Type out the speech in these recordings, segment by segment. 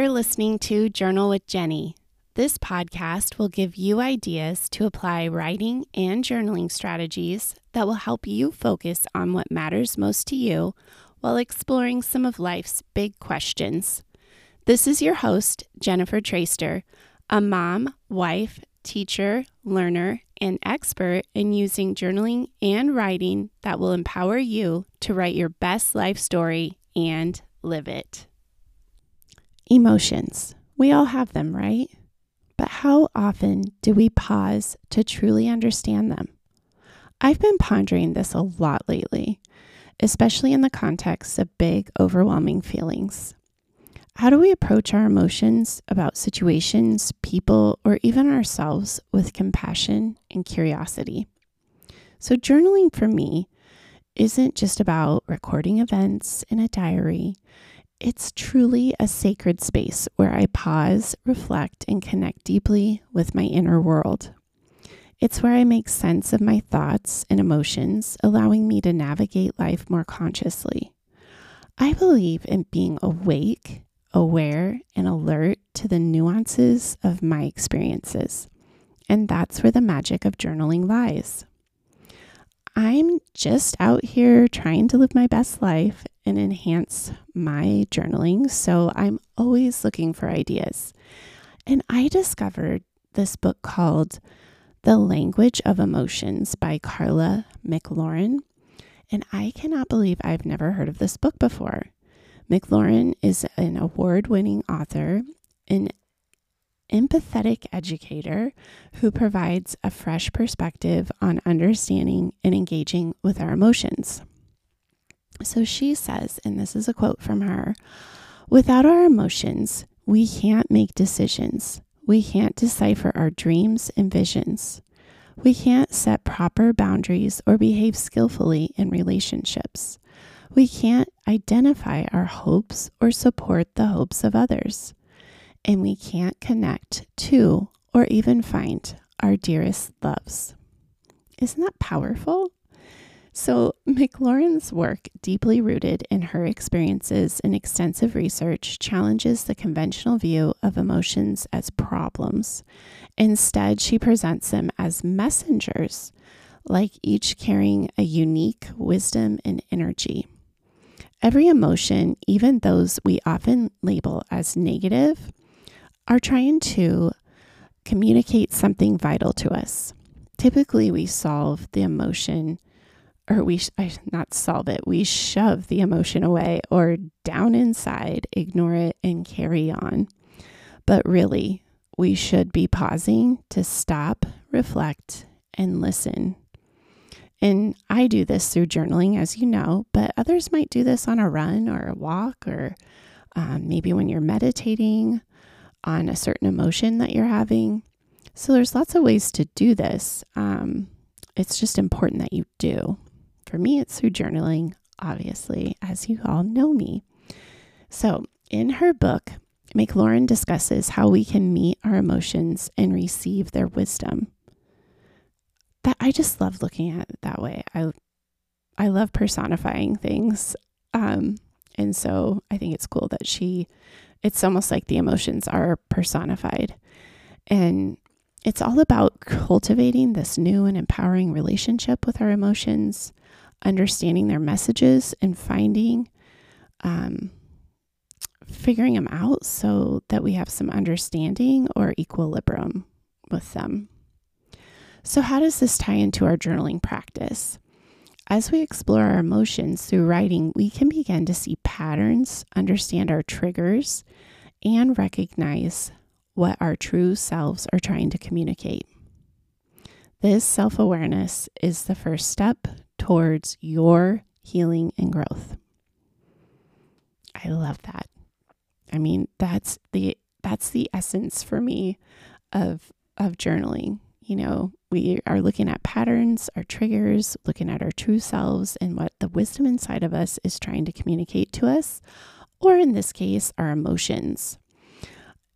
You're listening to Journal with Jenny. This podcast will give you ideas to apply writing and journaling strategies that will help you focus on what matters most to you while exploring some of life's big questions. This is your host, Jennifer Troester, a mom, wife, teacher, learner, and expert in using journaling and writing that will empower you to write your best life story and live it. Emotions. We all have them, right? But how often do we pause to truly understand them? I've been pondering this a lot lately, especially in the context of big, overwhelming feelings. How do we approach our emotions about situations, people, or even ourselves with compassion and curiosity? So journaling for me isn't just about recording events in a diary. It's truly a sacred space where I pause, reflect, and connect deeply with my inner world. It's where I make sense of my thoughts and emotions, allowing me to navigate life more consciously. I believe in being awake, aware, and alert to the nuances of my experiences. And that's where the magic of journaling lies. I'm just out here trying to live my best life and enhance my journaling, so I'm always looking for ideas. And I discovered this book called The Language of Emotions by Karla McLaren, and I cannot believe I've never heard of this book before. McLaren is an award-winning author, an empathetic educator who provides a fresh perspective on understanding and engaging with our emotions. So she says, and this is a quote from her, "Without our emotions, we can't make decisions. We can't decipher our dreams and visions. We can't set proper boundaries or behave skillfully in relationships. We can't identify our hopes or support the hopes of others. And we can't connect to or even find our dearest loves." Isn't that powerful? So McLaurin's work, deeply rooted in her experiences and extensive research, challenges the conventional view of emotions as problems. Instead, she presents them as messengers, like each carrying a unique wisdom and energy. Every emotion, even those we often label as negative, are trying to communicate something vital to us. Typically, we solve the emotion or we shove the emotion away or down inside, ignore it, and carry on. But really, we should be pausing to stop, reflect, and listen. And I do this through journaling, as you know, but others might do this on a run or a walk or maybe when you're meditating on a certain emotion that you're having. So there's lots of ways to do this. It's just important that you do. For me, it's through journaling, obviously, as you all know me. So in her book, McLaren discusses how we can meet our emotions and receive their wisdom. That I just love looking at it that way. I love personifying things. And so I think it's cool that it's almost like the emotions are personified. And it's all about cultivating this new and empowering relationship with our emotions, understanding their messages and figuring them out so that we have some understanding or equilibrium with them. So how does this tie into our journaling practice? As we explore our emotions through writing, we can begin to see patterns, understand our triggers, and recognize what our true selves are trying to communicate. This self-awareness is the first step towards your healing and growth. I love that. I mean, that's the essence for me of journaling. You know, we are looking at patterns, our triggers, looking at our true selves and what the wisdom inside of us is trying to communicate to us, or in this case, our emotions.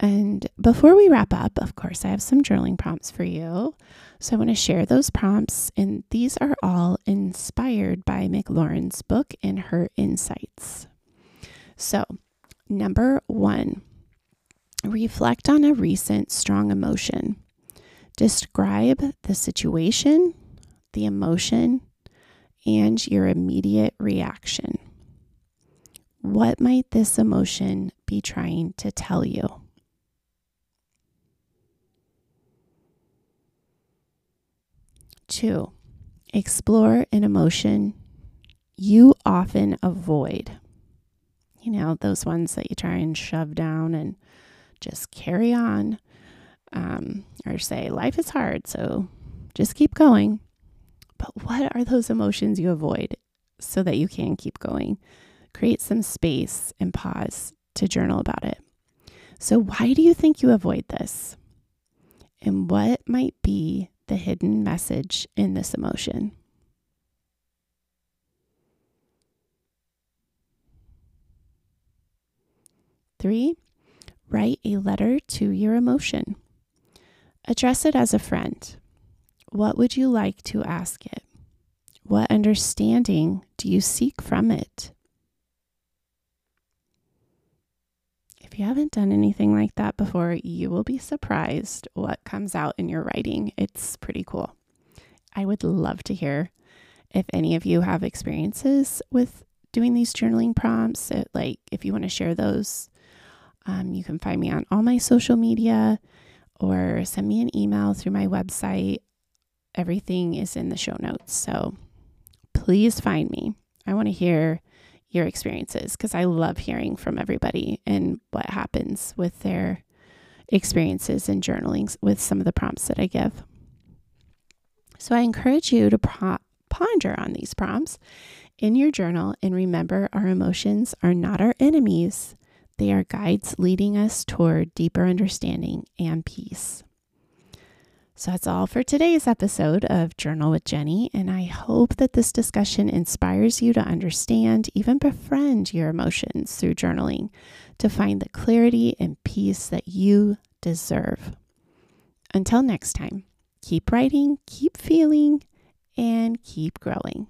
And before we wrap up, of course, I have some journaling prompts for you. So I want to share those prompts, and these are all inspired by McLaurin's book and her insights. So, number 1, Reflect on a recent strong emotion. Describe the situation, the emotion, and your immediate reaction. What might this emotion be trying to tell you? Two, explore an emotion you often avoid. You know, those ones that you try and shove down and just carry on, or say life is hard, so just keep going. But what are those emotions you avoid so that you can keep going? Create some space and pause to journal about it. So why do you think you avoid this? And what might be the hidden message in this emotion? Three, write a letter to your emotion. Address it as a friend. What would you like to ask it? What understanding do you seek from it? If you haven't done anything like that before, you will be surprised what comes out in your writing. It's pretty cool. I would love to hear if any of you have experiences with doing these journaling prompts. Like if you want to share those, you can find me on all my social media or send me an email through my website. Everything is in the show notes. So please find me. I want to hear your experiences because I love hearing from everybody and what happens with their experiences in journaling with some of the prompts that I give. So I encourage you to ponder on these prompts in your journal and remember our emotions are not our enemies. They are guides leading us toward deeper understanding and peace. So that's all for today's episode of Journal with Jenny, and I hope that this discussion inspires you to understand, even befriend your emotions through journaling to find the clarity and peace that you deserve. Until next time, keep writing, keep feeling, and keep growing.